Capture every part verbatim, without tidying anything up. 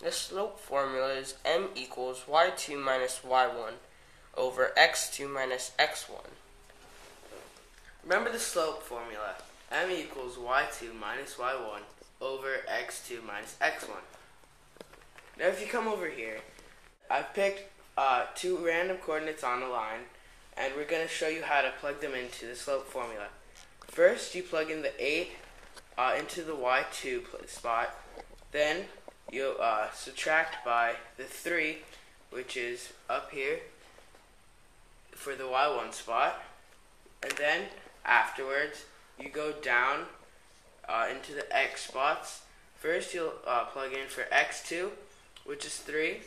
The slope formula is m equals y two minus y one over x two minus x one. Remember the slope formula, m equals y two minus y one over x two minus x one. Now if you come over here, I've picked uh, two random coordinates on a line, and we're going to show you how to plug them into the slope formula. First, you plug in the eight uh, into the y two spot, then you uh, subtract by the three, which is up here for the y one spot, and then afterwards you go down uh, into the x spots. First you'll uh, plug in for x two, which is three,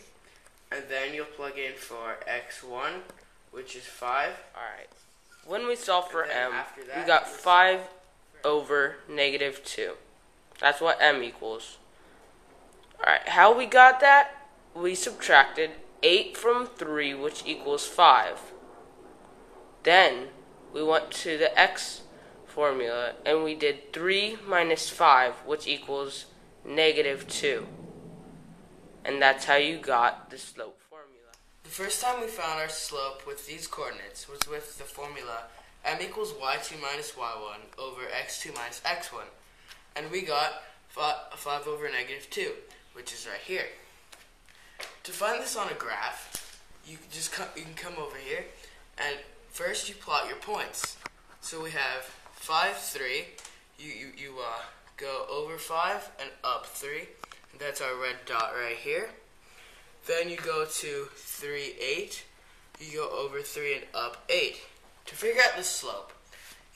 and then you'll plug in for x one, which is five. Alright, when we solve for m, that, we got five over negative two. That's what m equals. Alright, how we got that? We subtracted eight from three, which equals five. Then we went to the x formula, and we did three minus five, which equals negative two. And that's how you got the slope formula. The first time we found our slope with these coordinates was with the formula m equals y two minus y one over x two minus x one. And we got five over negative two, which is right here. To find this on a graph, you can just come, you can come over here, and first you plot your points. So we have five, three, you, you, you uh, go over five and up three, and that's our red dot right here. Then you go to three, eight, you go over three and up eight. To figure out the slope,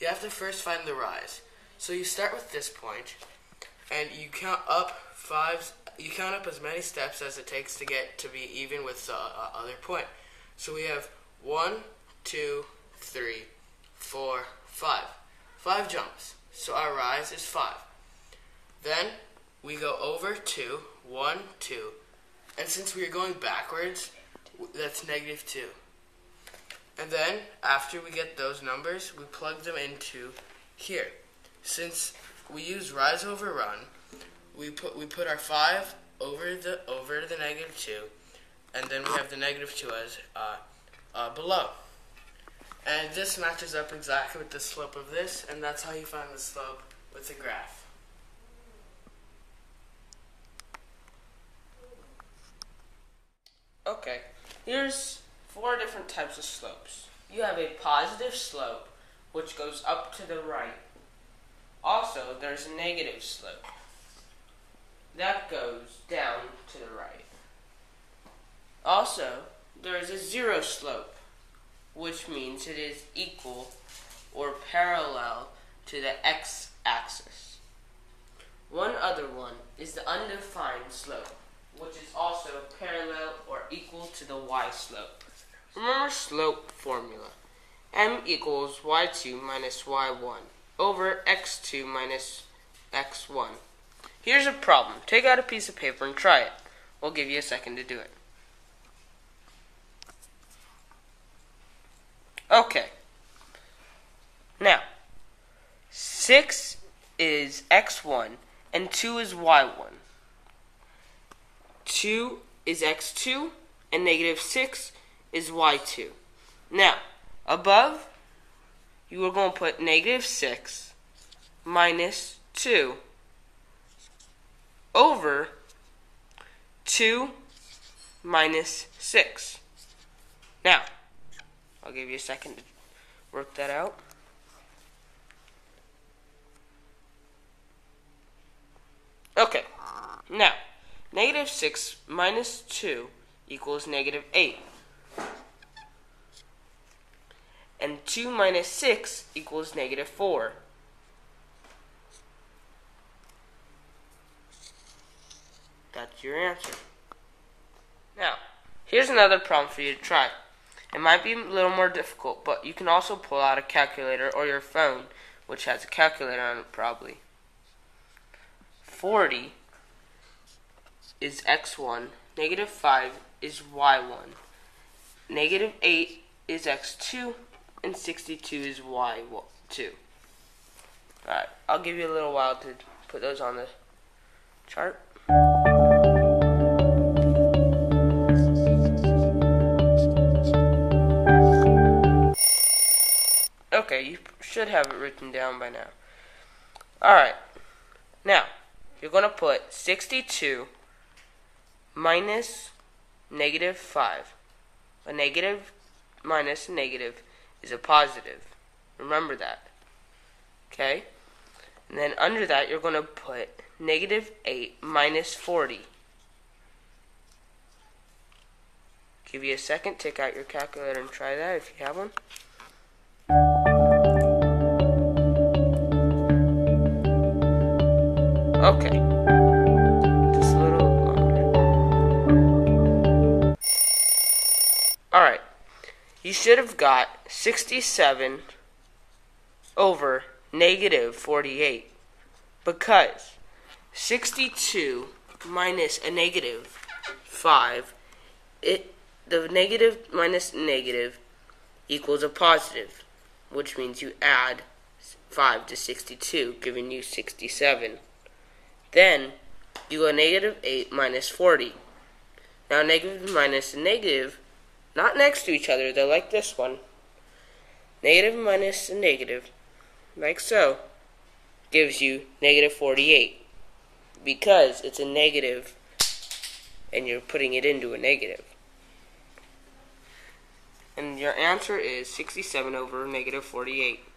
you have to first find the rise. So you start with this point, and you count up five, you count up as many steps as it takes to get to be even with the uh, other point. So we have one, two, three, four, five. five jumps, so our rise is five. Then we go over two, one, two, and since we are going backwards, that's negative two. And then after we get those numbers, we plug them into here. Since we use rise over run, we put we put our five over the over the negative two, and then we have the negative two as uh, uh, below. And this matches up exactly with the slope of this, and that's how you find the slope with the graph. Okay, here's four different types of slopes. You have a positive slope, which goes up to the right. Also, there's a negative slope. That goes down to the right. Also, there is a zero slope, which means it is equal or parallel to the x-axis. One other one is the undefined slope, which is also parallel or equal to the y-slope. Remember slope formula. M equals y two minus y one over x two minus x one. Here's a problem. Take out a piece of paper and try it. We'll give you a second to do it. Okay. Now, six is x one and two is y one. two is x two and negative six is y two. Now, above, you are going to put negative six minus two over two minus six. Now, I'll give you a second to work that out. Okay, now, negative six minus two equals negative eight. And two minus six equals negative four. That's your answer. Now, here's another problem for you to try. It might be a little more difficult, but you can also pull out a calculator or your phone, which has a calculator on it probably. forty is x one, negative five is y one, negative eight is x two, and sixty-two is y two. Alright, I'll give you a little while to put those on the chart. Okay, you should have it written down by now. Alright, now you're going to put sixty-two minus negative five. A negative minus a negative is a positive. Remember that. Okay? And then under that, you're going to put negative eight minus forty. Give you a second, take out your calculator and try that if you have one. Okay. Just a little longer. Alright. You should have got sixty-seven over negative forty-eight, because sixty-two minus a negative five, it the negative minus negative equals a positive, which means you add five to sixty-two, giving you sixty-seven. Then you go negative eight minus forty. Now negative minus negative, not next to each other, they're like this one. Negative minus negative, like so, gives you negative forty-eight, because it's a negative and you're putting it into a negative. And your answer is sixty-seven over negative forty-eight.